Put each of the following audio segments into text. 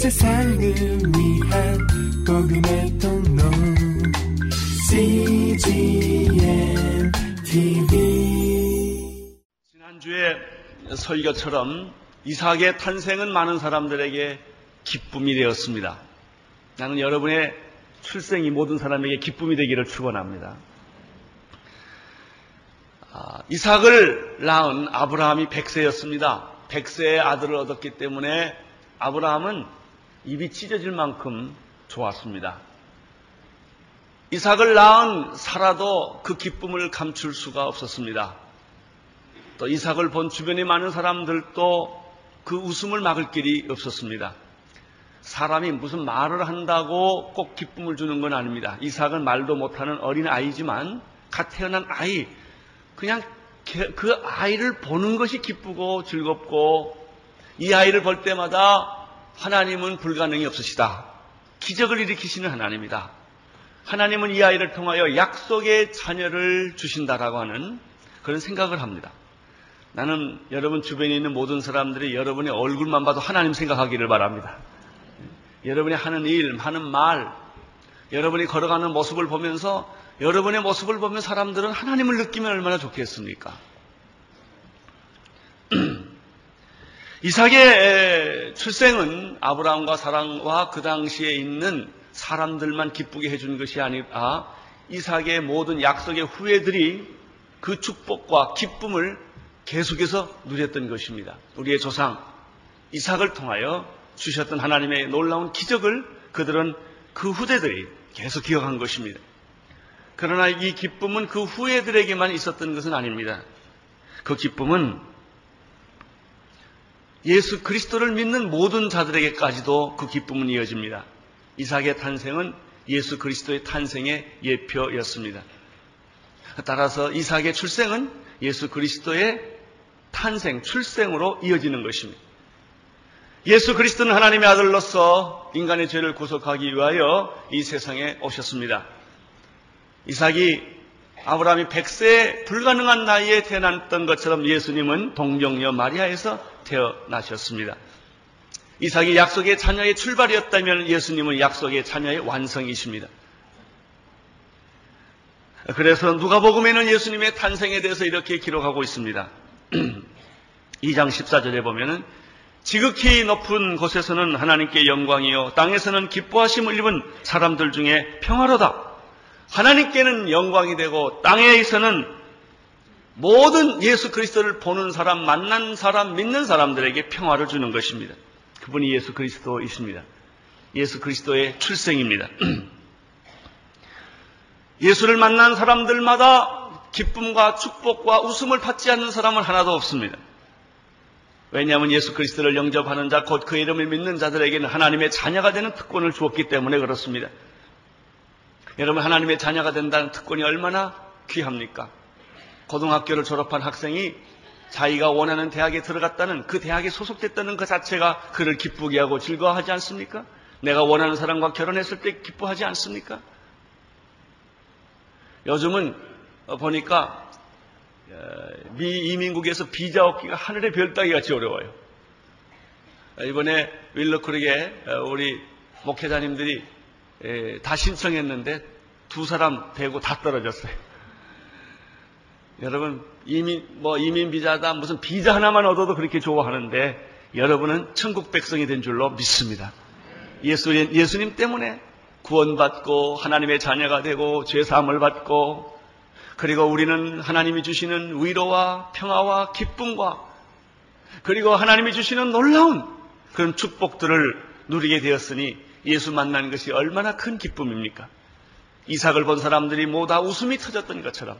세상을 위한 복음의 통로 CGNTV. 지난주에 설교처럼 이삭의 탄생은 많은 사람들에게 기쁨이 되었습니다. 나는 여러분의 출생이 모든 사람에게 기쁨이 되기를 축원합니다. 이삭을 낳은 아브라함이 100세였습니다. 100세의 아들을 얻었기 때문에 아브라함은 입이 찢어질 만큼 좋았습니다. 이삭을 낳은 사라도 그 기쁨을 감출 수가 없었습니다. 또 이삭을 본 주변의 많은 사람들도 그 웃음을 막을 길이 없었습니다. 사람이 무슨 말을 한다고 꼭 기쁨을 주는 건 아닙니다. 이삭은 말도 못하는 어린 아이지만 갓 태어난 아이, 그냥 그 아이를 보는 것이 기쁘고 즐겁고, 이 아이를 볼 때마다 하나님은 불가능이 없으시다, 기적을 일으키시는 하나님이다, 하나님은 이 아이를 통하여 약속의 자녀를 주신다라고 하는 그런 생각을 합니다. 나는 여러분 주변에 있는 모든 사람들이 여러분의 얼굴만 봐도 하나님 생각하기를 바랍니다. 여러분이 하는 일, 하는 말, 여러분이 걸어가는 모습을 보면서, 여러분의 모습을 보면 사람들은 하나님을 느끼면 얼마나 좋겠습니까? 이삭의 출생은 아브라함과 사랑과 그 당시에 있는 사람들만 기쁘게 해준 것이 아니라 이삭의 모든 약속의 후예들이 그 축복과 기쁨을 계속해서 누렸던 것입니다. 우리의 조상 이삭을 통하여 주셨던 하나님의 놀라운 기적을 그들은, 그 후대들이 계속 기억한 것입니다. 그러나 이 기쁨은 그 후예들에게만 있었던 것은 아닙니다. 그 기쁨은 예수 그리스도를 믿는 모든 자들에게까지도 그 기쁨은 이어집니다. 이삭의 탄생은 예수 그리스도의 탄생의 예표였습니다. 따라서 이삭의 출생은 예수 그리스도의 탄생, 출생으로 이어지는 것입니다. 예수 그리스도는 하나님의 아들로서 인간의 죄를 구속하기 위하여 이 세상에 오셨습니다. 이삭이 아브라함이 100세에 불가능한 나이에 태어났던 것처럼 예수님은 동정녀 마리아에서 태어나셨습니다. 이삭이 약속의 자녀의 출발이었다면 예수님은 약속의 자녀의 완성이십니다. 그래서 누가복음에는 예수님의 탄생에 대해서 이렇게 기록하고 있습니다. 2장 14절에 보면은, 지극히 높은 곳에서는 하나님께 영광이요 땅에서는 기뻐하심을 입은 사람들 중에 평화로다. 하나님께는 영광이 되고 땅에서는 모든 예수 그리스도를 보는 사람, 만난 사람, 믿는 사람들에게 평화를 주는 것입니다. 그분이 예수 그리스도이십니다. 예수 그리스도의 출생입니다. 예수를 만난 사람들마다 기쁨과 축복과 웃음을 받지 않는 사람은 하나도 없습니다. 왜냐하면 예수 그리스도를 영접하는 자, 곧 그 이름을 믿는 자들에게는 하나님의 자녀가 되는 특권을 주었기 때문에 그렇습니다. 여러분, 하나님의 자녀가 된다는 특권이 얼마나 귀합니까? 고등학교를 졸업한 학생이 자기가 원하는 대학에 들어갔다는, 그 대학에 소속됐다는 그 자체가 그를 기쁘게 하고 즐거워하지 않습니까? 내가 원하는 사람과 결혼했을 때 기뻐하지 않습니까? 요즘은 보니까 미 이민국에서 비자 얻기가 하늘의 별 따기같이 어려워요. 이번에 윌러크릭에 우리 목회자님들이 다 신청했는데 2사람 되고 다 떨어졌어요. 여러분, 이민 비자다, 무슨 비자 하나만 얻어도 그렇게 좋아하는데, 여러분은 천국 백성이 된 줄로 믿습니다. 예수님 때문에 구원받고 하나님의 자녀가 되고 죄사함을 받고, 그리고 우리는 하나님이 주시는 위로와 평화와 기쁨과, 그리고 하나님이 주시는 놀라운 그런 축복들을 누리게 되었으니 예수 만난 것이 얼마나 큰 기쁨입니까? 이삭을 본 사람들이 모두 웃음이 터졌던 것처럼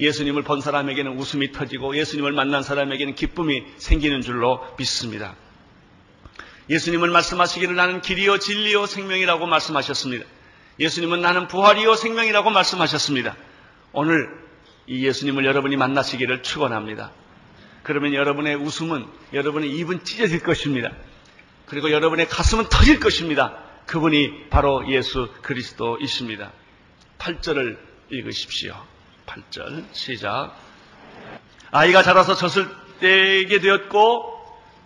예수님을 본 사람에게는 웃음이 터지고 예수님을 만난 사람에게는 기쁨이 생기는 줄로 믿습니다. 예수님은 말씀하시기를 나는 길이요 진리요 생명이라고 말씀하셨습니다. 예수님은 나는 부활이요 생명이라고 말씀하셨습니다. 오늘 이 예수님을 여러분이 만나시기를 축원합니다. 그러면 여러분의 웃음은, 여러분의 입은 찢어질 것입니다. 그리고 여러분의 가슴은 터질 것입니다. 그분이 바로 예수 그리스도이십니다. 8절을 읽으십시오. 8절 시작. 아이가 자라서 젖을 떼게 되었고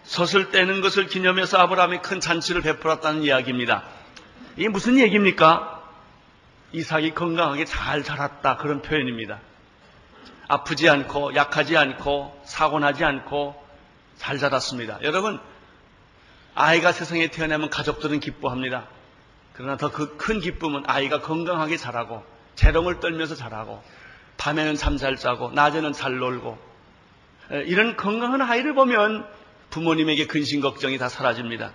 젖을 떼는 것을 기념해서 아브라함이 큰 잔치를 베풀었다는 이야기입니다. 이게 무슨 얘기입니까? 이삭이 건강하게 잘 자랐다, 그런 표현입니다. 아프지 않고 약하지 않고 사고나지 않고 잘 자랐습니다. 여러분, 아이가 세상에 태어나면 가족들은 기뻐합니다. 그러나 더 큰 기쁨은 아이가 건강하게 자라고 재롱을 떨면서 자라고 밤에는 잠 잘 자고 낮에는 잘 놀고, 이런 건강한 아이를 보면 부모님에게 근심 걱정이 다 사라집니다.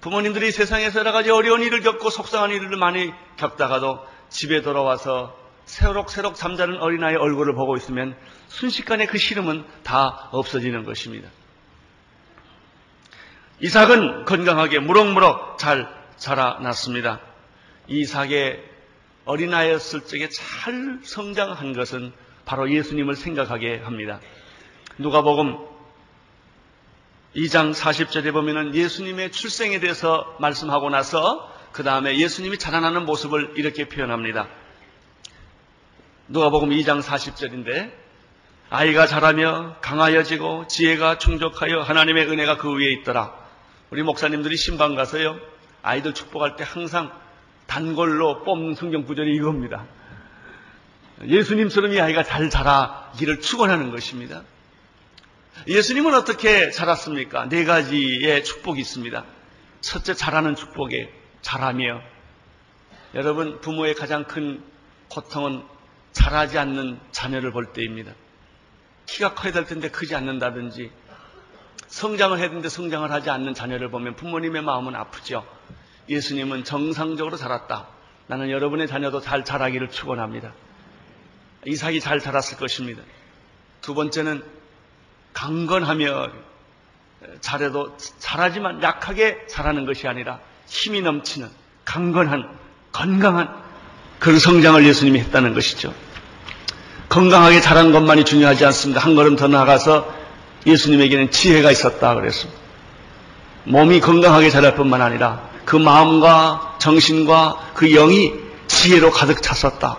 부모님들이 세상에서 여러 가지 어려운 일을 겪고 속상한 일을 많이 겪다가도 집에 돌아와서 새록새록 잠자는 어린아이의 얼굴을 보고 있으면 순식간에 그 시름은 다 없어지는 것입니다. 이삭은 건강하게 무럭무럭 잘 자라났습니다. 이삭의 어린아이였을 적에 잘 성장한 것은 바로 예수님을 생각하게 합니다. 누가복음 2장 40절에 보면은 예수님의 출생에 대해서 말씀하고 나서 그 다음에 예수님이 자라나는 모습을 이렇게 표현합니다. 누가복음 2장 40절인데 아이가 자라며 강하여지고 지혜가 충족하여 하나님의 은혜가 그 위에 있더라. 우리 목사님들이 신방 가서요, 아이들 축복할 때 항상 단골로 뽑는 성경 구절이 이겁니다. 예수님처럼 이 아이가 잘 자라기를 축원하는 것입니다. 예수님은 어떻게 자랐습니까? 네 가지의 축복이 있습니다. 첫째, 자라는 축복에 자라며. 여러분, 부모의 가장 큰 고통은 자라지 않는 자녀를 볼 때입니다. 키가 커야 될 텐데 크지 않는다든지, 성장을 해야 되는데 성장을 하지 않는 자녀를 보면 부모님의 마음은 아프죠. 예수님은 정상적으로 자랐다. 나는 여러분의 자녀도 잘 자라기를 축원합니다. 이삭이 잘 자랐을 것입니다. 두 번째는 강건하며, 잘해도 잘하지만 약하게 잘하는 것이 아니라 힘이 넘치는 강건한 건강한 그런 성장을 예수님이 했다는 것이죠. 건강하게 자란 것만이 중요하지 않습니다. 한 걸음 더 나아가서 예수님에게는 지혜가 있었다 그랬습니다. 몸이 건강하게 자랄 뿐만 아니라 그 마음과 정신과 그 영이 지혜로 가득 찼었다.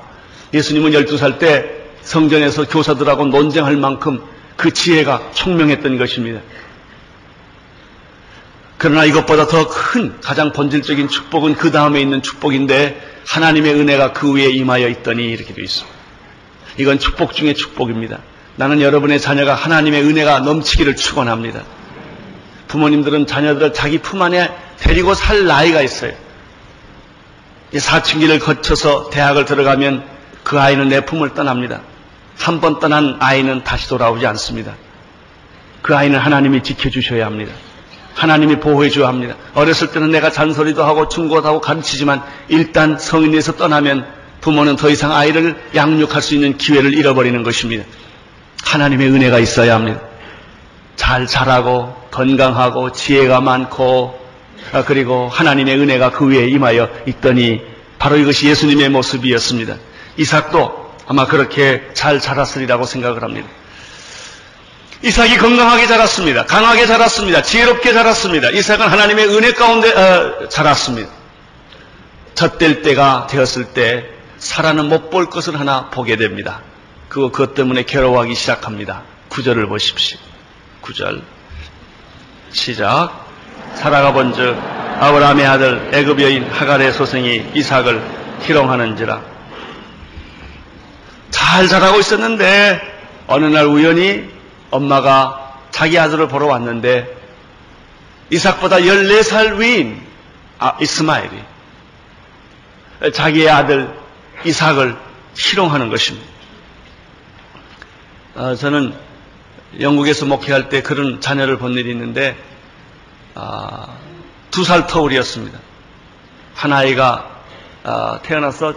예수님은 12살 때 성전에서 교사들하고 논쟁할 만큼 그 지혜가 총명했던 것입니다. 그러나 이것보다 더 큰 가장 본질적인 축복은 그 다음에 있는 축복인데, 하나님의 은혜가 그 위에 임하여 있더니, 이렇게 되어 있습니다. 이건 축복 중에 축복입니다. 나는 여러분의 자녀가 하나님의 은혜가 넘치기를 축원합니다. 부모님들은 자녀들을 자기 품 안에 데리고 살 나이가 있어요. 사춘기를 거쳐서 대학을 들어가면 그 아이는 내 품을 떠납니다. 한 번 떠난 아이는 다시 돌아오지 않습니다. 그 아이는 하나님이 지켜주셔야 합니다. 하나님이 보호해줘야 합니다. 어렸을 때는 내가 잔소리도 하고 충고도 하고 가르치지만 일단 성인이 돼서 떠나면 부모는 더 이상 아이를 양육할 수 있는 기회를 잃어버리는 것입니다. 하나님의 은혜가 있어야 합니다. 잘 자라고 건강하고 지혜가 많고, 그리고 하나님의 은혜가 그 위에 임하여 있더니, 바로 이것이 예수님의 모습이었습니다. 이삭도 아마 그렇게 잘 자랐으리라고 생각을 합니다. 이삭이 건강하게 자랐습니다. 강하게 자랐습니다. 지혜롭게 자랐습니다. 이삭은 하나님의 은혜 가운데 자랐습니다. 젖될 때가 되었을 때 사라는 못 볼 것을 하나 보게 됩니다. 그것 때문에 괴로워하기 시작합니다. 9절을 보십시오. 9절 시작. 사라가 본즉 아브라함의 아들 애굽 여인 하갈의 소생이 이삭을 희롱하는지라. 잘 자라고 있었는데 어느 날 우연히 엄마가 자기 아들을 보러 왔는데 이삭보다 14살 위인 이스마엘이 자기의 아들 이삭을 희롱하는 것입니다. 저는 영국에서 목회할 때 그런 자녀를 본 일이 있는데, 2살 터울이었습니다. 한 아이가 태어나서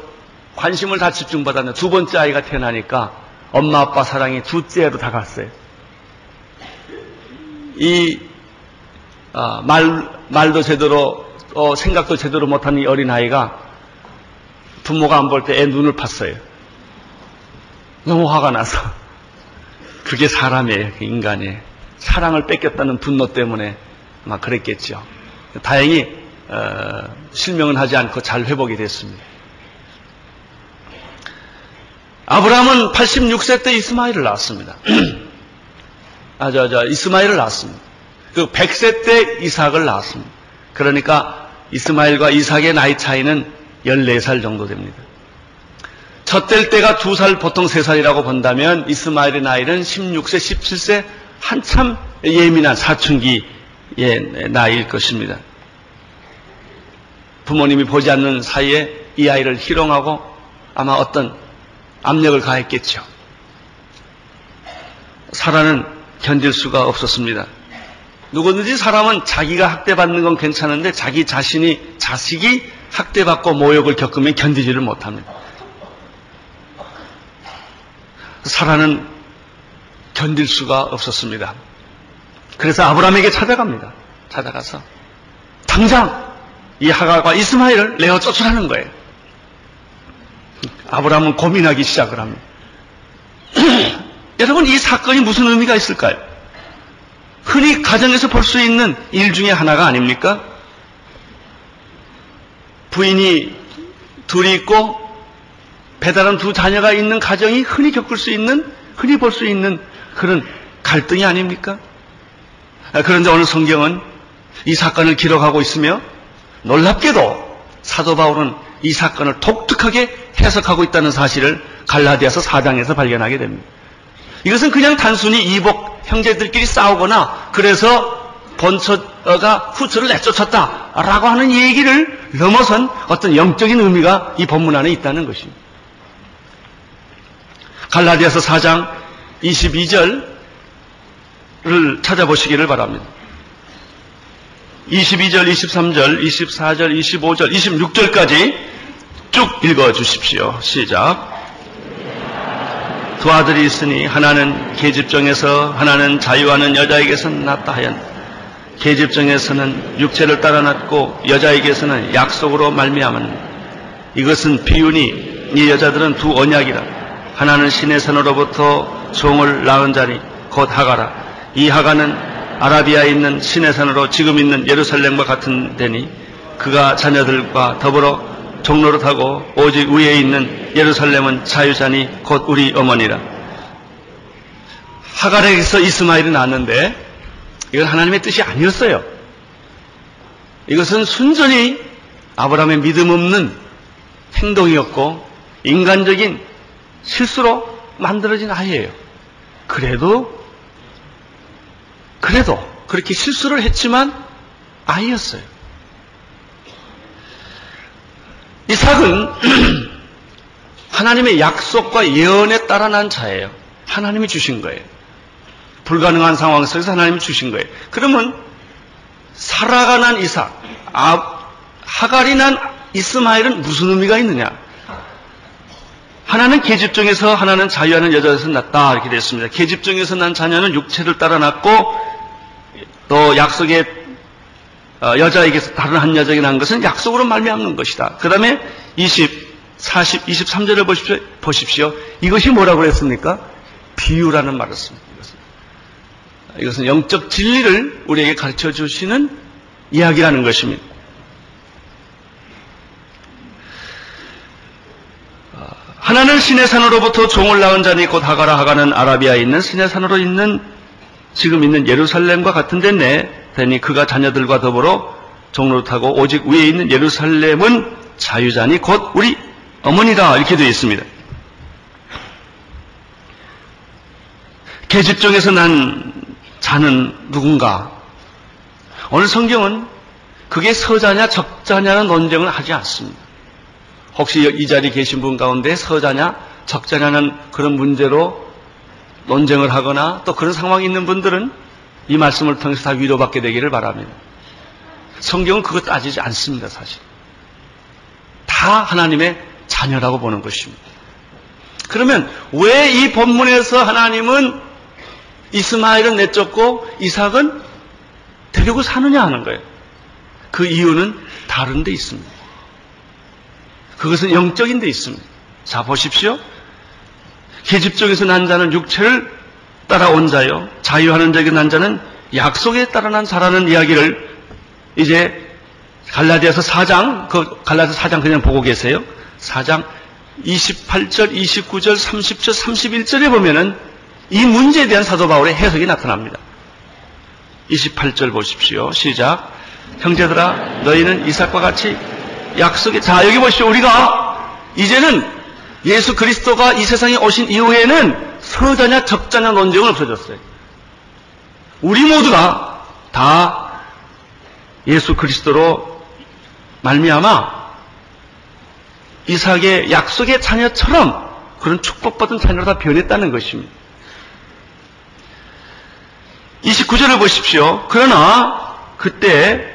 관심을 다 집중받았는데 두 번째 아이가 태어나니까 엄마 아빠 사랑이 둘째로 다 갔어요. 이 말도 제대로 생각도 제대로 못한 이 어린아이가 부모가 안 볼 때 애 눈을 팠어요. 너무 화가 나서. 그게 사람이에요. 인간이 사랑을 뺏겼다는 분노 때문에 막 그랬겠죠. 다행히 실명은 하지 않고 잘 회복이 됐습니다. 아브라함은 86세 때 이스마엘을 낳았습니다. 이스마엘을 낳았습니다. 그 100세 때 이삭을 낳았습니다. 그러니까 이스마엘과 이삭의 나이 차이는 14살 정도 됩니다. 첫 뗄 때가 2살, 보통 3살이라고 본다면 이스마엘의 나이는 16세, 17세, 한참 예민한 사춘기의 나이일 것입니다. 부모님이 보지 않는 사이에 이 아이를 희롱하고 아마 어떤 압력을 가했겠죠. 사라는 견딜 수가 없었습니다. 누구든지 사람은 자기가 학대받는 건 괜찮은데 자기 자식이 학대받고 모욕을 겪으면 견디지를 못합니다. 사라는 견딜 수가 없었습니다. 그래서 아브라함에게 찾아갑니다. 찾아가서 당장 이 하갈과 이스마엘을 내어 쫓으라는 거예요. 아브라함은 고민하기 시작을 합니다. 여러분, 이 사건이 무슨 의미가 있을까요? 흔히 가정에서 볼 수 있는 일 중에 하나가 아닙니까? 부인이 둘이 있고 배달한 두 자녀가 있는 가정이 흔히 겪을 수 있는, 흔히 볼 수 있는 그런 갈등이 아닙니까? 그런데 오늘 성경은 이 사건을 기록하고 있으며 놀랍게도 사도 바울은 이 사건을 독특하게 해석하고 있다는 사실을 갈라디아서 4장에서 발견하게 됩니다. 이것은 그냥 단순히 이복 형제들끼리 싸우거나 그래서 본처가 후처를 내쫓았다라고 하는 얘기를 넘어선 어떤 영적인 의미가 이 본문 안에 있다는 것입니다. 갈라디아서 4장 22절을 찾아보시기를 바랍니다. 22절, 23절, 24절, 25절, 26절까지 쭉 읽어주십시오. 시작. 두 아들이 있으니 하나는 계집종에서 하나는 자유하는 여자에게서 낳았다 하였나. 계집종에서는 육체를 따라 낳고 여자에게서는 약속으로 말미암은. 이것은 비유니 이 여자들은 두 언약이라. 하나는 신의 산으로부터 종을 낳은 자니 곧 하가라. 이 하가는 아라비아에 있는 신의 산으로 지금 있는 예루살렘과 같은 데니 그가 자녀들과 더불어 종노릇하고 오직 위에 있는 예루살렘은 자유자니 곧 우리 어머니라. 하갈에게서 이스마엘이 낳았는데 이건 하나님의 뜻이 아니었어요. 이것은 순전히 아브라함의 믿음 없는 행동이었고 인간적인 실수로 만들어진 아이예요. 그래도 그렇게 실수를 했지만 아이였어요. 이삭은 하나님의 약속과 예언에 따라 난 자예요. 하나님이 주신 거예요. 불가능한 상황 속에서 하나님이 주신 거예요. 그러면 사라가 난 이삭, 하갈이 난 이스마엘은 무슨 의미가 있느냐? 하나는 계집종에서 하나는 자유하는 여자에서 낳았다 이렇게 됐습니다. 계집종에서 난 자녀는 육체를 따라 낳고 또 약속의 여자에게서 다른 한 여자에게 난 것은 약속으로 말미암는 것이다. 그 다음에 23절을 보십시오. 이것이 뭐라고 그랬습니까? 비유라는 말을 씁니다. 이것은 영적 진리를 우리에게 가르쳐 주시는 이야기라는 것입니다. 하나는 신의 산으로부터 종을 낳은 자니 곧 하가라. 하가는 아라비아에 있는 신의 산으로 있는 지금 있는 예루살렘과 같은 데네 되니 그가 자녀들과 더불어 종노릇하고 오직 위에 있는 예루살렘은 자유자니 곧 우리 어머니다 이렇게 되어 있습니다. 계집종에서 난 자는 누군가? 오늘 성경은 그게 서자냐 적자냐는 논쟁을 하지 않습니다. 혹시 이 자리에 계신 분 가운데 서자냐 적자냐는 그런 문제로 논쟁을 하거나 또 그런 상황이 있는 분들은 이 말씀을 통해서 다 위로받게 되기를 바랍니다. 성경은 그거 따지지 않습니다, 사실. 다 하나님의 자녀라고 보는 것입니다. 그러면 왜 이 본문에서 하나님은 이스마엘은 내쫓고 이삭은 데리고 사느냐 하는 거예요. 그 이유는 다른 데 있습니다. 그것은 영적인 데 있습니다. 자, 보십시오. 계집종에서 난 자는 육체를 따라온 자요. 자유하는 자에게 난 자는 약속에 따라 난 자라는 이야기를 이제 갈라디아서 4장, 갈라디아서 4장 그냥 보고 계세요. 4장 28절, 29절, 30절, 31절에 보면은 이 문제에 대한 사도 바울의 해석이 나타납니다. 28절 보십시오. 시작. 형제들아 너희는 이삭과 같이 약속의, 자 여기 보십시오. 우리가 이제는 예수 그리스도가 이 세상에 오신 이후에는 소유자냐 적자냐 논쟁은 없어졌어요. 우리 모두가 다 예수 그리스도로 말미암아 이삭의 약속의 자녀처럼 그런 축복받은 자녀로 다 변했다는 것입니다. 29절을 보십시오. 그러나 그때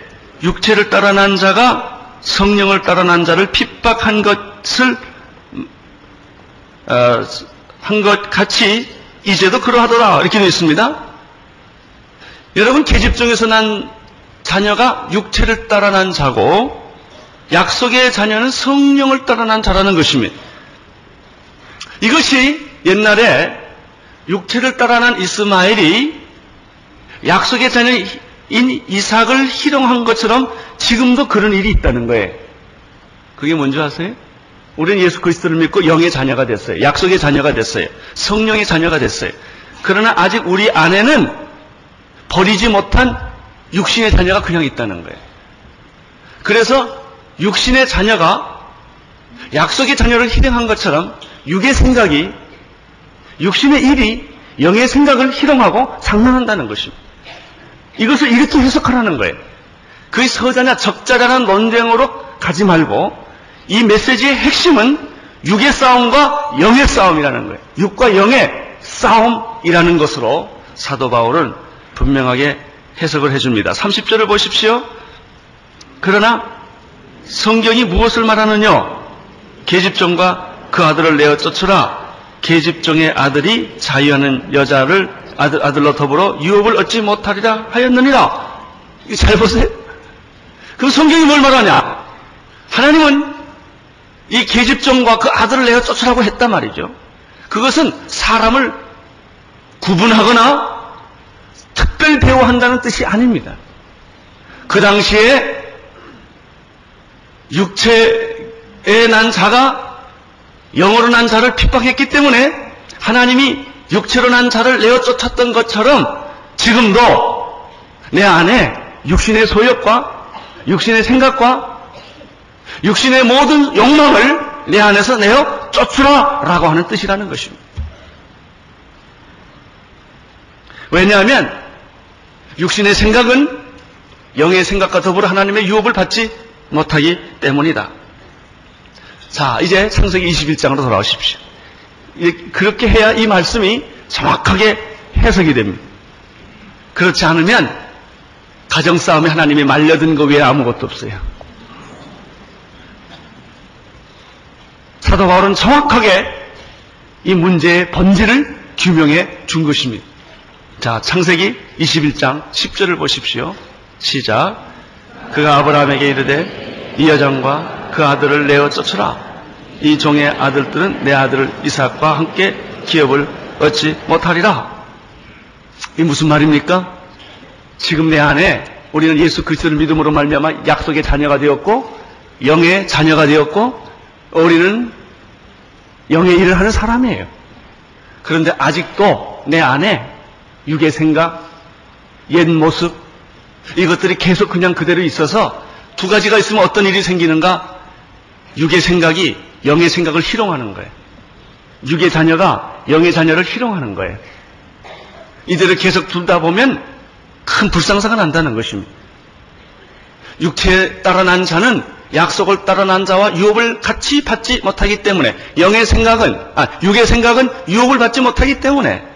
육체를 따라 난 자가 성령을 따라 난 자를 핍박한 것을 한 것 같이 이제도 그러하더라. 이렇게 되어 있습니다. 여러분, 계집종에서 난 자녀가 육체를 따라 난 자고 약속의 자녀는 성령을 따라 난 자라는 것입니다. 이것이 옛날에 육체를 따라 난 이스마엘이 약속의 자녀인 이삭을 희롱한 것처럼 지금도 그런 일이 있다는 거예요. 그게 뭔지 아세요? 우리는 예수 그리스도를 믿고 영의 자녀가 됐어요. 약속의 자녀가 됐어요. 성령의 자녀가 됐어요. 그러나 아직 우리 안에는 버리지 못한 육신의 자녀가 그냥 있다는 거예요. 그래서 육신의 자녀가 약속의 자녀를 희롱한 것처럼 육의 생각이, 육신의 일이 영의 생각을 희롱하고 장난한다는 것입니다. 이것을 이렇게 해석하라는 거예요. 그 서자냐 적자냐는 논쟁으로 가지 말고 이 메시지의 핵심은 육의 싸움과 영의 싸움이라는 거예요. 육과 영의 싸움이라는 것으로 사도 바울은 분명하게 해석을 해줍니다. 30절을 보십시오. 그러나 성경이 무엇을 말하느냐? 계집종과 그 아들을 내어 쫓으라. 계집종의 아들이 자유하는 여자를 아들로 더불어 유업을 얻지 못하리라 하였느니라. 이거 잘 보세요. 그럼 성경이 뭘 말하냐? 하나님은 이 계집종과 그 아들을 내어 쫓으라고 했단 말이죠. 그것은 사람을 구분하거나 특별히 대우한다는 뜻이 아닙니다. 그 당시에 육체에 난 자가 영으로 난 자를 핍박했기 때문에 하나님이 육체로 난 자를 내어 쫓았던 것처럼 지금도 내 안에 육신의 소욕과 육신의 생각과 육신의 모든 욕망을 내 안에서 내어 쫓으라 라고 하는 뜻이라는 것입니다. 왜냐하면 육신의 생각은 영의 생각과 더불어 하나님의 유혹을 받지 못하기 때문이다. 자, 이제 창세기 21장으로 돌아오십시오. 그렇게 해야 이 말씀이 정확하게 해석이 됩니다. 그렇지 않으면 가정싸움에 하나님이 말려든 것 외에 아무것도 없어요. 사도 바울은 정확하게 이 문제의 본질을 규명해 준 것입니다. 자, 창세기 21장 10절을 보십시오. 시작. 그가 아브라함에게 이르되 이 여정과 그 아들을 내어 쫓으라. 이 종의 아들들은 내 아들 이삭과 함께 기업을 얻지 못하리라. 이게 무슨 말입니까? 지금 내 안에 우리는 예수 그리스도를 믿음으로 말미암아 약속의 자녀가 되었고 영의 자녀가 되었고 우리는 영의 일을 하는 사람이에요. 그런데 아직도 내 안에 육의 생각, 옛 모습 이것들이 계속 그냥 그대로 있어서 두 가지가 있으면 어떤 일이 생기는가? 육의 생각이 영의 생각을 희롱하는 거예요. 육의 자녀가 영의 자녀를 희롱하는 거예요. 이대로 계속 둘다 보면 큰 불상사가 난다는 것입니다. 육체에 따라 난 자는 약속을 따라 난 자와 유혹을 같이 받지 못하기 때문에 육의 생각은 유혹을 받지 못하기 때문에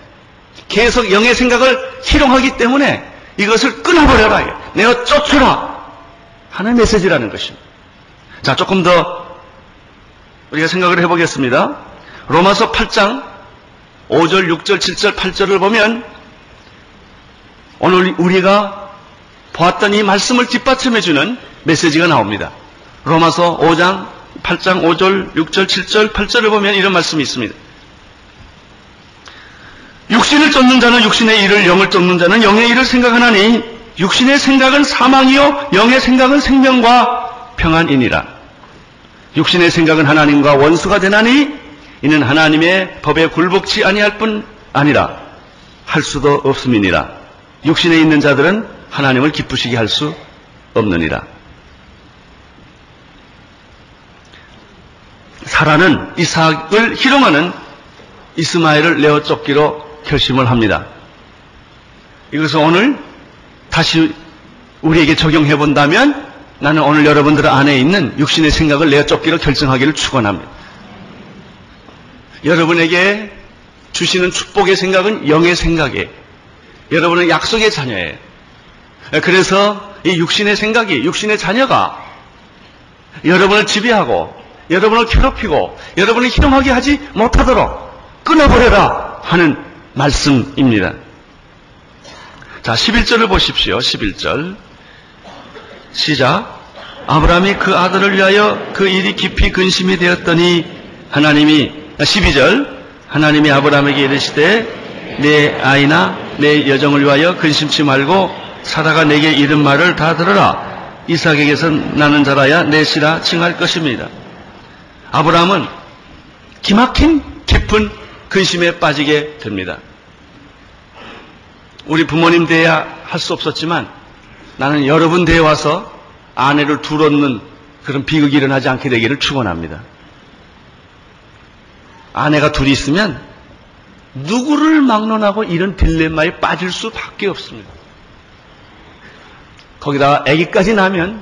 계속 영의 생각을 희롱하기 때문에 이것을 끊어버려라. 내가 쫓으라 하는 메시지라는 것입니다. 자, 조금 더 우리가 생각을 해보겠습니다. 로마서 8장 5절, 6절, 7절, 8절을 보면 오늘 우리가 보았던 이 말씀을 뒷받침해주는 메시지가 나옵니다. 로마서 5장 8장 5절, 6절, 7절, 8절을 보면 이런 말씀이 있습니다. 육신을 쫓는 자는 육신의 일을, 영을 쫓는 자는 영의 일을 생각하나니 육신의 생각은 사망이요 영의 생각은 생명과 평안이니라. 육신의 생각은 하나님과 원수가 되나니 이는 하나님의 법에 굴복치 아니할 뿐 아니라 할 수도 없음이니라. 육신에 있는 자들은 하나님을 기쁘시게 할 수 없느니라. 사라는 이삭을 희롱하는 이스마엘을 내어 쫓기로 결심을 합니다. 이것을 오늘 다시 우리에게 적용해 본다면, 나는 오늘 여러분들 안에 있는 육신의 생각을 내어 쫓기로 결정하기를 축원합니다. 여러분에게 주시는 축복의 생각은 영의 생각이에요. 여러분은 약속의 자녀예요. 그래서 이 육신의 생각이, 육신의 자녀가 여러분을 지배하고 여러분을 괴롭히고 여러분을 희롱하게 하지 못하도록 끊어버려라 하는 말씀입니다. 자, 11절을 보십시오. 11절 시작. 아브라함이 그 아들을 위하여 그 일이 깊이 근심이 되었더니 하나님이, 12절 하나님이 아브라함에게 이르시되 내 아이나 내 여정을 위하여 근심치 말고 사라가 내게 이른 말을 다 들으라. 이삭에게서 나는 자라야 내 씨라 칭할 것입니다. 아브라함은 기막힌 깊은 근심에 빠지게 됩니다. 우리 부모님 대해야 할 수 없었지만, 나는 여러분 대해 와서 아내를 둘 얻는 그런 비극이 일어나지 않게 되기를 축원합니다. 아내가 둘이 있으면 누구를 막론하고 이런 딜레마에 빠질 수밖에 없습니다. 거기다가 아기까지 나면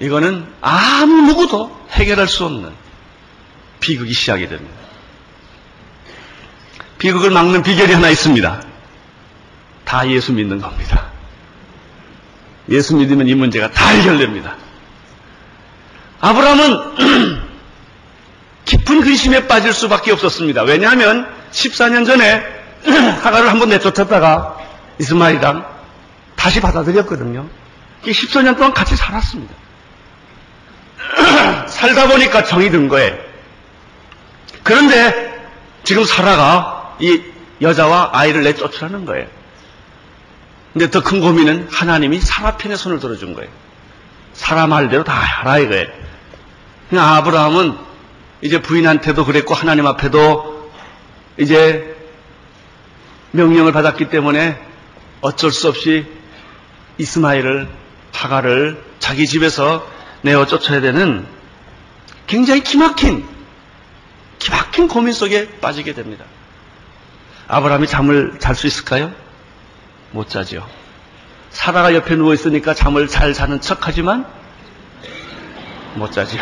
이거는 아무 누구도 해결할 수 없는 비극이 시작이 됩니다. 비극을 막는 비결이 하나 있습니다. 다 예수 믿는 겁니다. 예수 믿으면 이 문제가 다 해결됩니다. 아브라함은 깊은 근심에 빠질 수밖에 없었습니다. 왜냐하면 14년 전에 하가를 한번 내쫓았다가 이스마엘이랑 다시 받아들였거든요. 14년 동안 같이 살았습니다. 살다 보니까 정이 든 거예요. 그런데 지금 사라가 이 여자와 아이를 내쫓으라는 거예요. 근데 더 큰 고민은 하나님이 사라 편에 손을 들어준 거예요. 사라 말대로 다 하라 이거예요. 그냥 아브라함은 이제 부인한테도 그랬고 하나님 앞에도 이제 명령을 받았기 때문에 어쩔 수 없이 이스마엘을, 하가를 자기 집에서 내어 쫓아야 되는 굉장히 기막힌 고민 속에 빠지게 됩니다. 아브라함이 잠을 잘 수 있을까요? 못 자죠. 사라가 옆에 누워 있으니까 잠을 잘 자는 척하지만 못 자죠.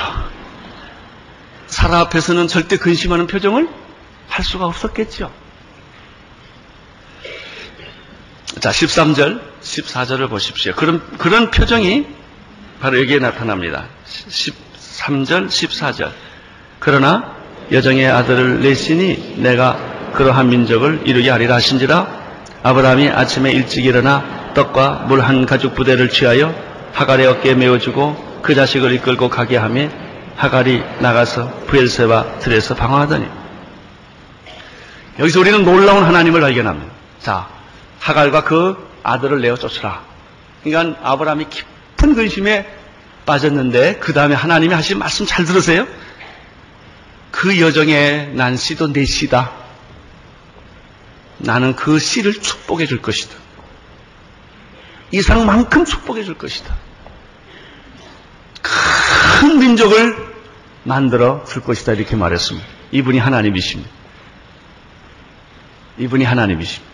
사라 앞에서는 절대 근심하는 표정을 할 수가 없었겠죠. 자, 13절, 14절을 보십시오. 그런 표정이 바로 여기에 나타납니다. 13절, 14절. 그러나 여정의 아들을 내시니 내가 그러한 민족을 이루게 하리라 하신지라. 아브라함이 아침에 일찍 일어나 떡과 물 한 가죽 부대를 취하여 하갈의 어깨에 메워주고 그 자식을 이끌고 가게 하며 하갈이 나가서 브엘세바 들에서 방황하더니. 여기서 우리는 놀라운 하나님을 발견합니다. 자, 하갈과 그 아들을 내어 쫓으라. 그러니까 아브라함이 깊은 근심에 빠졌는데 그 다음에 하나님이 하신 말씀 잘 들으세요. 그 여정에 난 씨도 내 씨다. 나는 그 씨를 축복해 줄 것이다. 이상만큼 축복해 줄 것이다. 큰 민족을 만들어 줄 것이다. 이렇게 말했습니다. 이분이 하나님이십니다. 이분이 하나님이십니다.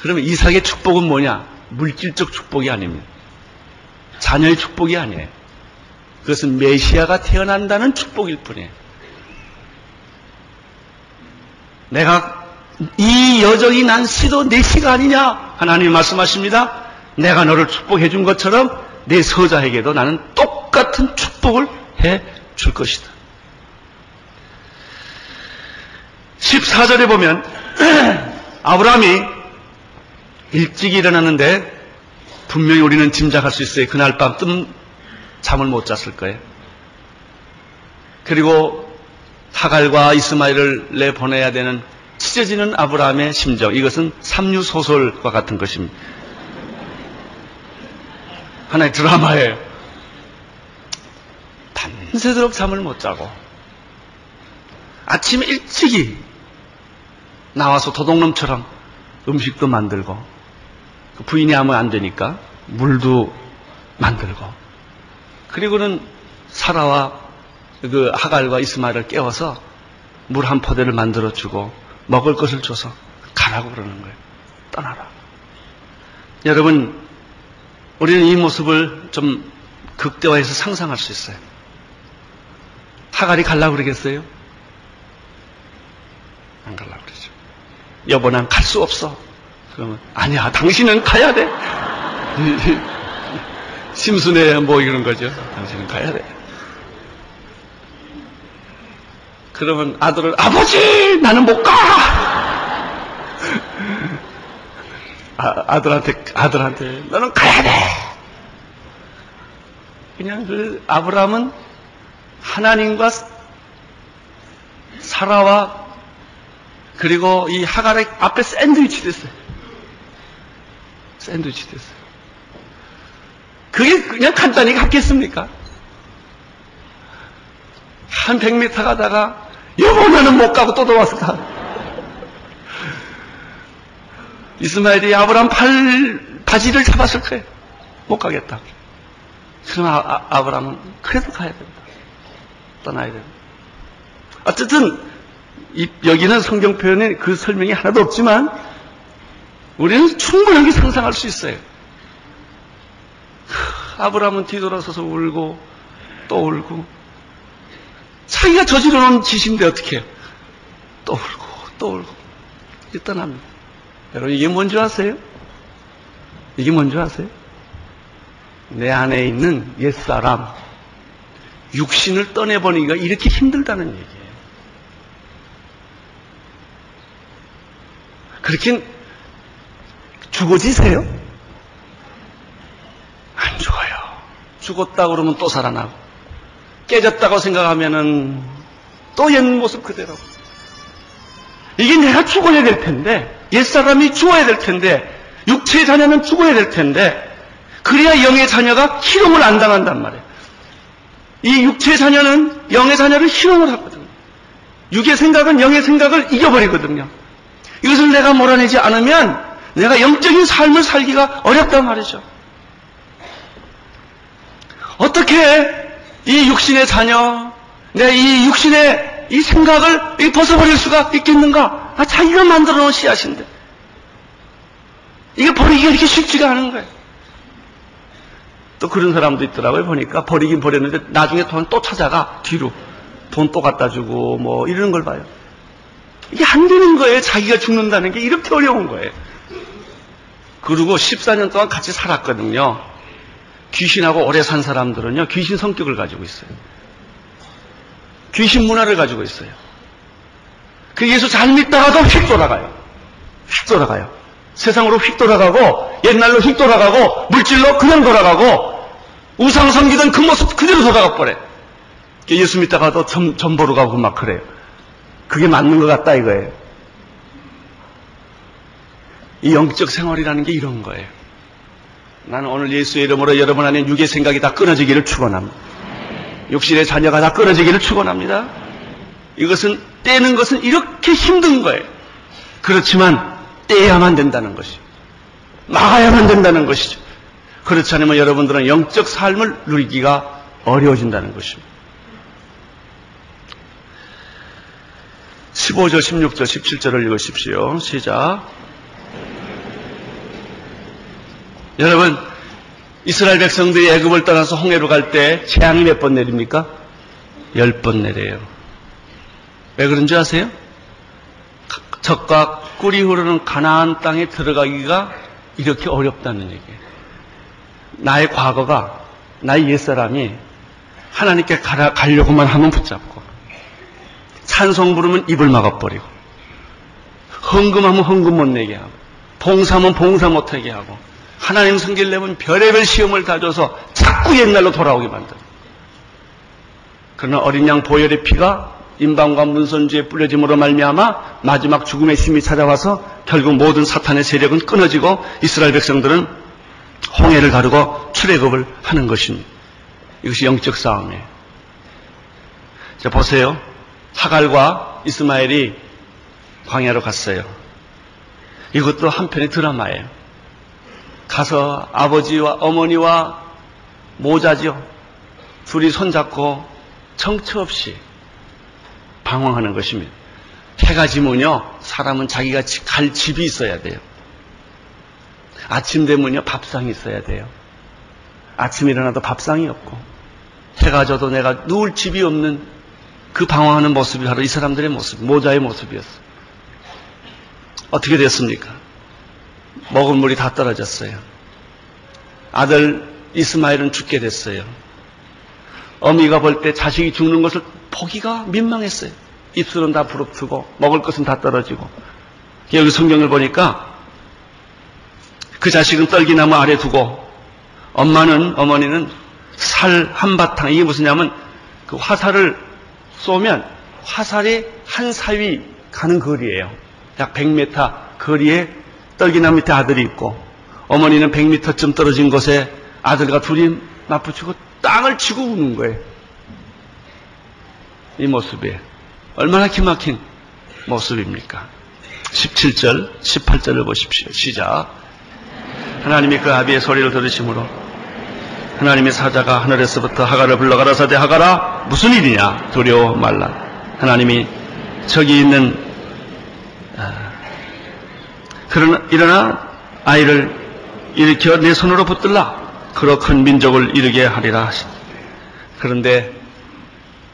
그러면 이삭의 축복은 뭐냐? 물질적 축복이 아닙니다. 자녀의 축복이 아니에요. 그것은 메시아가 태어난다는 축복일 뿐이에요. 내가 이 여정이 난 씨도 내 씨가 아니냐? 하나님 말씀하십니다. 내가 너를 축복해 준 것처럼 내 서자에게도 나는 똑같은 축복을 해 줄 것이다. 14절에 보면 아브라함이 일찍 일어났는데 분명히 우리는 짐작할 수 있어요. 그날 밤 잠을 못 잤을 거예요. 그리고 하갈과 이스마엘을 내보내야 되는 찢어지는 아브라함의 심정, 이것은 삼류소설과 같은 것입니다. 하나의 드라마예요. 밤새도록 잠을 못 자고 아침에 일찍이 나와서 도둑놈처럼 음식도 만들고, 부인이 하면 안 되니까 물도 만들고, 그리고는 사라와 그 하갈과 이스마엘을 깨워서 물 한 포대를 만들어주고 먹을 것을 줘서 가라고 그러는 거예요. 떠나라. 여러분, 우리는 이 모습을 좀 극대화해서 상상할 수 있어요. 하갈이 가려고 그러겠어요? 안 가려고 그러죠. 여보, 난 갈 수 없어. 그러면, 아니야, 당신은 가야 돼. 심순에 뭐 이런 거죠. 당신은 가야 돼. 그러면 아들을, 아버지! 나는 못 가! 아들한테, 너는 가야 돼! 그냥 그 아브라함은 하나님과 사라와 그리고 이 하갈의 앞에 샌드위치 됐어요. 샌드위치 됐어요. 그게 그냥 간단히 갔겠습니까? 한 100m 가다가 여보 나는 못 가고 또 돌아왔다. 이스마엘이 아브라함 바지를 잡았을 거예요. 못 가겠다. 그럼 아브라함은 그래도 가야 된다. 떠나야 된다. 어쨌든 여기는 성경 표현에 그 설명이 하나도 없지만 우리는 충분하게 상상할 수 있어요. 아브라함은 뒤돌아서서 울고 또 울고, 자기가 저지르는 짓인데 어떻게 해요? 또 울고 또 울고 떠납니다. 여러분, 이게 뭔지 아세요? 이게 뭔지 아세요? 내 안에 있는 옛사람, 육신을 떠내보니까 이렇게 힘들다는 얘기예요. 그렇게 죽어지세요? 안 죽어요. 죽었다고 그러면 또 살아나고, 깨졌다고 생각하면은 또 옛 모습 그대로. 이게 내가 죽어야 될 텐데, 옛사람이 죽어야 될 텐데, 육체의 자녀는 죽어야 될 텐데, 그래야 영의 자녀가 희롱을 안 당한단 말이에요. 이 육체의 자녀는 영의 자녀를 희롱을 하거든요. 육의 생각은 영의 생각을 이겨버리거든요. 이것을 내가 몰아내지 않으면 내가 영적인 삶을 살기가 어렵단 말이죠. 어떻게 이 육신의 자녀, 내 이 육신의 이 생각을 벗어버릴 수가 있겠는가? 아, 자기가 만들어 놓은 씨앗인데. 이게 버리기가 이렇게 쉽지가 않은 거예요. 또 그런 사람도 있더라고요. 보니까 버리긴 버렸는데 나중에 돈 또 찾아가, 뒤로. 돈 또 갖다 주고 뭐 이런 걸 봐요. 이게 안 되는 거예요. 자기가 죽는다는 게 이렇게 어려운 거예요. 그리고 14년 동안 같이 살았거든요. 귀신하고 오래 산 사람들은요, 귀신 성격을 가지고 있어요. 귀신 문화를 가지고 있어요. 그 예수 잘 믿다가도 휙 돌아가요. 휙 돌아가요. 세상으로 휙 돌아가고, 옛날로 휙 돌아가고, 물질로 그냥 돌아가고, 우상 섬기던 그 모습 그대로 돌아가 버려요. 예수 믿다가도 전보로 가고 막 그래요. 그게 맞는 것 같다 이거예요. 이 영적 생활이라는 게 이런 거예요. 나는 오늘 예수의 이름으로 여러분 안에 육의 생각이 다 끊어지기를 축원합니다. 육신의 자녀가 다 끊어지기를 축원합니다. 이것은 떼는 것은 이렇게 힘든 거예요. 그렇지만 떼야만 된다는 것이죠. 막아야만 된다는 것이죠. 그렇지 않으면 여러분들은 영적 삶을 누리기가 어려워진다는 것입니다. 15절, 16절, 17절을 읽으십시오. 시작. 여러분, 이스라엘 백성들이 애굽을 떠나서 홍해로 갈 때 재앙이 몇 번 내립니까? 10번 내려요. 왜 그런지 아세요? 젖과 꿀이 흐르는 가나안 땅에 들어가기가 이렇게 어렵다는 얘기예요. 나의 과거가, 나의 옛사람이 하나님께 가려고만 하면 붙잡고, 찬송 부르면 입을 막아버리고, 헌금하면 헌금 못 내게 하고, 봉사하면 봉사 못하게 하고, 하나님 성길내면 별의별 시험을 다 줘서 자꾸 옛날로 돌아오게 만든다. 그러나 어린 양 보혈의 피가 인방과 문선주에 뿌려짐으로 말미암아 마지막 죽음의 힘이 찾아와서 결국 모든 사탄의 세력은 끊어지고 이스라엘 백성들은 홍해를 가르고 출애굽을 하는 것입니다. 이것이 영적 싸움이에요. 자, 보세요. 하갈과 이스마엘이 광야로 갔어요. 이것도 한편의 드라마예요. 가서 아버지와 어머니와 모자죠. 둘이 손잡고 정처 없이 방황하는 것입니다. 해가 지면요, 사람은 자기가 갈 집이 있어야 돼요. 아침 되면요, 밥상이 있어야 돼요. 아침 일어나도 밥상이 없고 해가 져도 내가 누울 집이 없는 그 방황하는 모습이 바로 이 사람들의 모습, 모자의 모습이었어요. 어떻게 됐습니까? 먹은 물이 다 떨어졌어요. 아들 이스마엘은 죽게 됐어요. 어미가 볼 때 자식이 죽는 것을 보기가 민망했어요. 입술은 다 부릅뜨고 먹을 것은 다 떨어지고. 여기 성경을 보니까 그 자식은 떨기나무 아래 두고 어머니는 살 한바탕, 이게 무슨냐면 그 화살을 쏘면 화살이 한 사위 가는 거리예요. 약 100m 거리에 떨기나무 밑에 아들이 있고 어머니는 100m쯤 떨어진 곳에 아들과 둘이 맞붙이고 땅을 치고 우는 거예요. 이 모습이 얼마나 기막힌 모습입니까? 17절, 18절을 보십시오. 시작. 하나님이 그 아비의 소리를 들으심으로 하나님의 사자가 하늘에서부터 하갈을 불러 가라사대 하갈아 무슨 일이냐 두려워 말라. 하나님이 저기 있는 일어나 아이를 일으켜 내 손으로 붙들라. 그러 큰 민족을 이루게 하리라 하시니. 그런데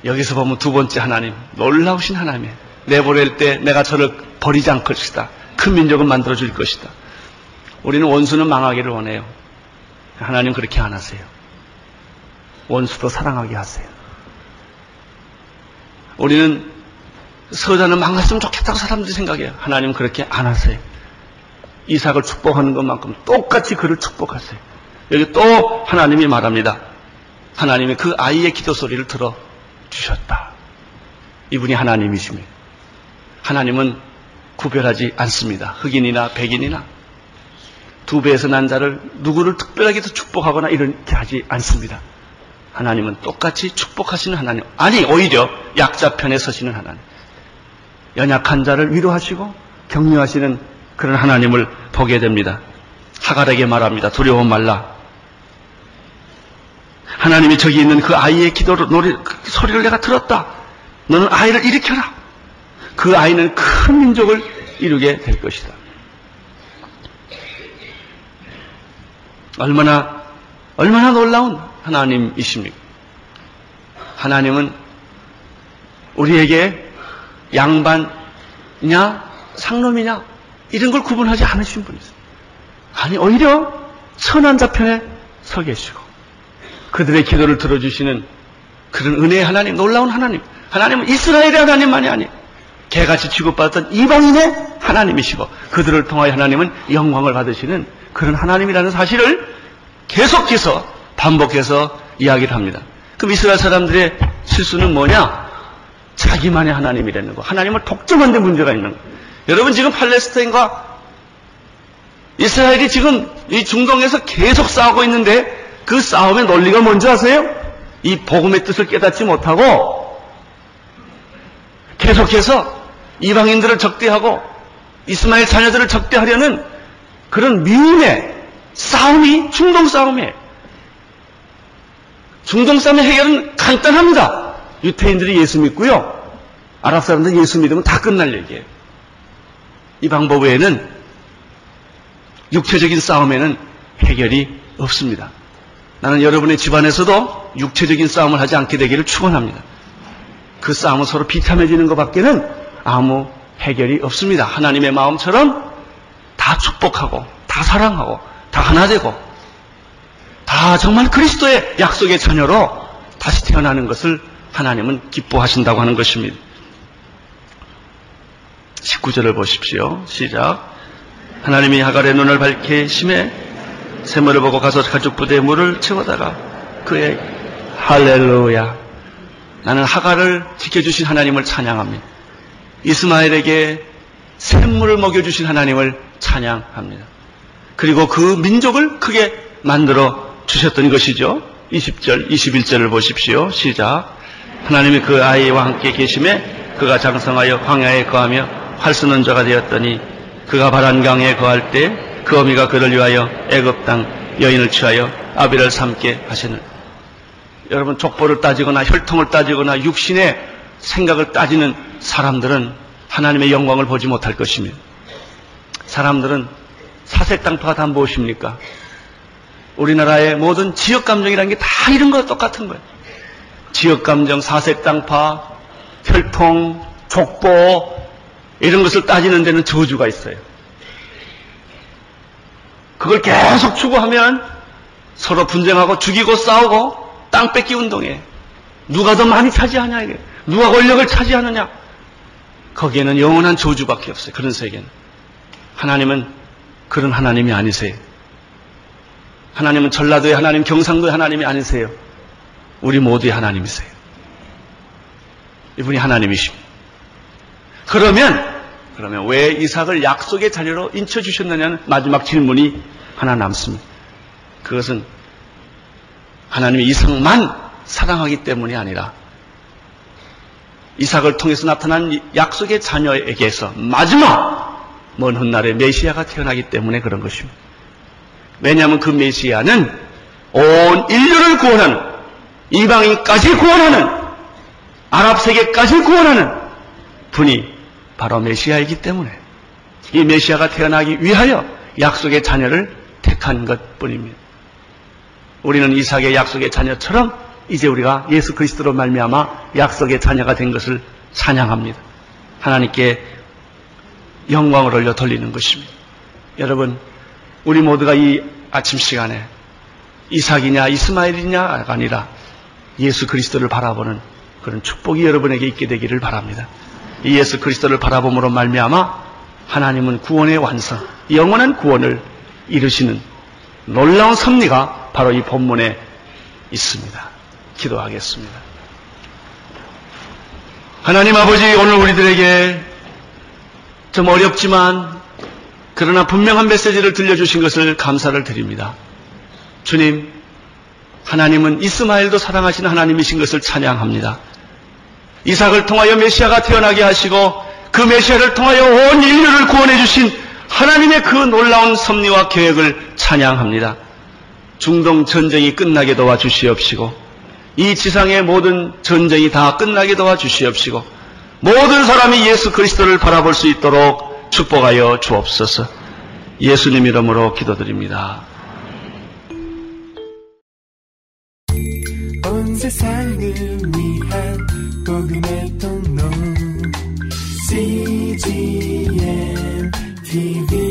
여기서 보면 두 번째 하나님, 놀라우신 하나님, 내보낼 때 내가 저를 버리지 않을 것이다. 큰 민족을 만들어줄 것이다. 우리는 원수는 망하기를 원해요. 하나님 그렇게 안 하세요. 원수도 사랑하게 하세요. 우리는 서자는 망했으면 좋겠다고 사람들이 생각해요. 하나님 그렇게 안 하세요. 이삭을 축복하는 것만큼 똑같이 그를 축복하세요. 여기 또 하나님이 말합니다. 하나님이 그 아이의 기도 소리를 들어주셨다. 이분이 하나님이십니다. 하나님은 구별하지 않습니다. 흑인이나 백인이나 두 배에서 난 자를 누구를 특별하게 더 축복하거나 이렇게 하지 않습니다. 하나님은 똑같이 축복하시는 하나님, 아니 오히려 약자 편에 서시는 하나님, 연약한 자를 위로하시고 격려하시는 그런 하나님을 보게 됩니다. 하갈에게 말합니다. 두려워 말라. 하나님이 저기 있는 그 아이의 그 소리를 내가 들었다. 너는 아이를 일으켜라. 그 아이는 큰 민족을 이루게 될 것이다. 얼마나 놀라운 하나님이십니까? 하나님은 우리에게 양반이냐 상놈이냐 이런 걸 구분하지 않으신 분이세요. 아니 오히려 선한 자편에 서 계시고 그들의 기도를 들어주시는 그런 은혜의 하나님, 놀라운 하나님. 하나님은 이스라엘의 하나님만이 아니에요. 개같이 취급받았던 이방인의 하나님이시고 그들을 통하여 하나님은 영광을 받으시는 그런 하나님이라는 사실을 계속해서 반복해서 이야기를 합니다. 그럼 이스라엘 사람들의 실수는 뭐냐? 자기만의 하나님이라는 거, 하나님을 독점한 데 문제가 있는 거. 여러분 지금 팔레스타인과 이스라엘이 지금 이 중동에서 계속 싸우고 있는데 그 싸움의 논리가 뭔지 아세요? 이 복음의 뜻을 깨닫지 못하고 계속해서 이방인들을 적대하고 이스마엘 자녀들을 적대하려는 그런 미움의 싸움이 중동 싸움이에요. 중동 싸움의 해결은 간단합니다. 유태인들이 예수 믿고요, 아랍 사람들이 예수 믿으면 다 끝날 얘기예요. 이 방법 외에는 육체적인 싸움에는 해결이 없습니다. 나는 여러분의 집안에서도 육체적인 싸움을 하지 않게 되기를 축원합니다. 그 싸움은 서로 비참해지는 것밖에는 아무 해결이 없습니다. 하나님의 마음처럼 다 축복하고 다 사랑하고 다 하나 되고 다 정말 그리스도의 약속의 자녀로 다시 태어나는 것을 하나님은 기뻐하신다고 하는 것입니다. 19절을 보십시오. 시작. 하나님이 하갈의 눈을 밝게 심해 샘물을 보고 가서 가죽 부대에 물을 채우다가 그의 할렐루야. 나는 하갈을 지켜주신 하나님을 찬양합니다. 이스마엘에게 샘물을 먹여주신 하나님을 찬양합니다. 그리고 그 민족을 크게 만들어 주셨던 것이죠. 20절, 21절을 보십시오. 시작. 하나님이 그 아이와 함께 계심에 그가 장성하여 광야에 거하며 활 쓰는 자가 되었더니 그가 바란 강에 거할 때 그 어미가 그를 위하여 애굽 땅 여인을 취하여 아비를 삼게 하시는. 여러분, 족보를 따지거나 혈통을 따지거나 육신의 생각을 따지는 사람들은 하나님의 영광을 보지 못할 것이며, 사람들은 사색 당파가 다 무엇입니까? 우리나라의 모든 지역 감정이라는 게 다 이런 거와 똑같은 거예요. 지역 감정, 사색 당파, 혈통, 족보, 이런 것을 따지는 데는 저주가 있어요. 그걸 계속 추구하면 서로 분쟁하고 죽이고 싸우고 땅 뺏기 운동에 누가 더 많이 차지하냐, 이게 누가 권력을 차지하느냐, 거기에는 영원한 저주밖에 없어요. 그런 세계는. 하나님은 그런 하나님이 아니세요. 하나님은 전라도의 하나님, 경상도의 하나님이 아니세요. 우리 모두의 하나님이세요. 이분이 하나님이십니다. 그러면 왜 이삭을 약속의 자리로 인쳐주셨느냐는 마지막 질문이 하나 남습니다. 그것은 하나님이 이삭만 사랑하기 때문이 아니라 이삭을 통해서 나타난 약속의 자녀에게서 마지막 먼 훗날에 메시아가 태어나기 때문에 그런 것입니다. 왜냐하면 그 메시아는 온 인류를 구원하는, 이방인까지 구원하는, 아랍세계까지 구원하는 분이 바로 메시아이기 때문에, 이 메시아가 태어나기 위하여 약속의 자녀를 택한 것뿐입니다. 우리는 이삭의 약속의 자녀처럼 이제 우리가 예수 그리스도로 말미암아 약속의 자녀가 된 것을 찬양합니다. 하나님께 영광을 올려 돌리는 것입니다. 여러분, 우리 모두가 이 아침 시간에 이삭이냐 이스마엘이냐가 아니라 예수 그리스도를 바라보는 그런 축복이 여러분에게 있게 되기를 바랍니다. 이 예수 그리스도를 바라봄으로 말미암아 하나님은 구원의 완성, 영원한 구원을 이루시는 놀라운 섭리가 바로 이 본문에 있습니다. 기도하겠습니다. 하나님 아버지, 오늘 우리들에게 좀 어렵지만 그러나 분명한 메시지를 들려주신 것을 감사를 드립니다. 주님, 하나님은 이스마엘도 사랑하시는 하나님이신 것을 찬양합니다. 이삭을 통하여 메시아가 태어나게 하시고 그 메시아를 통하여 온 인류를 구원해 주신 하나님의 그 놀라운 섭리와 계획을 찬양합니다. 중동 전쟁이 끝나게 도와주시옵시고, 이 지상의 모든 전쟁이 다 끝나게 도와주시옵시고, 모든 사람이 예수 그리스도를 바라볼 수 있도록 축복하여 주옵소서. 예수님 이름으로 기도드립니다. 온 세상을 위한 복음의 통로 CGNTV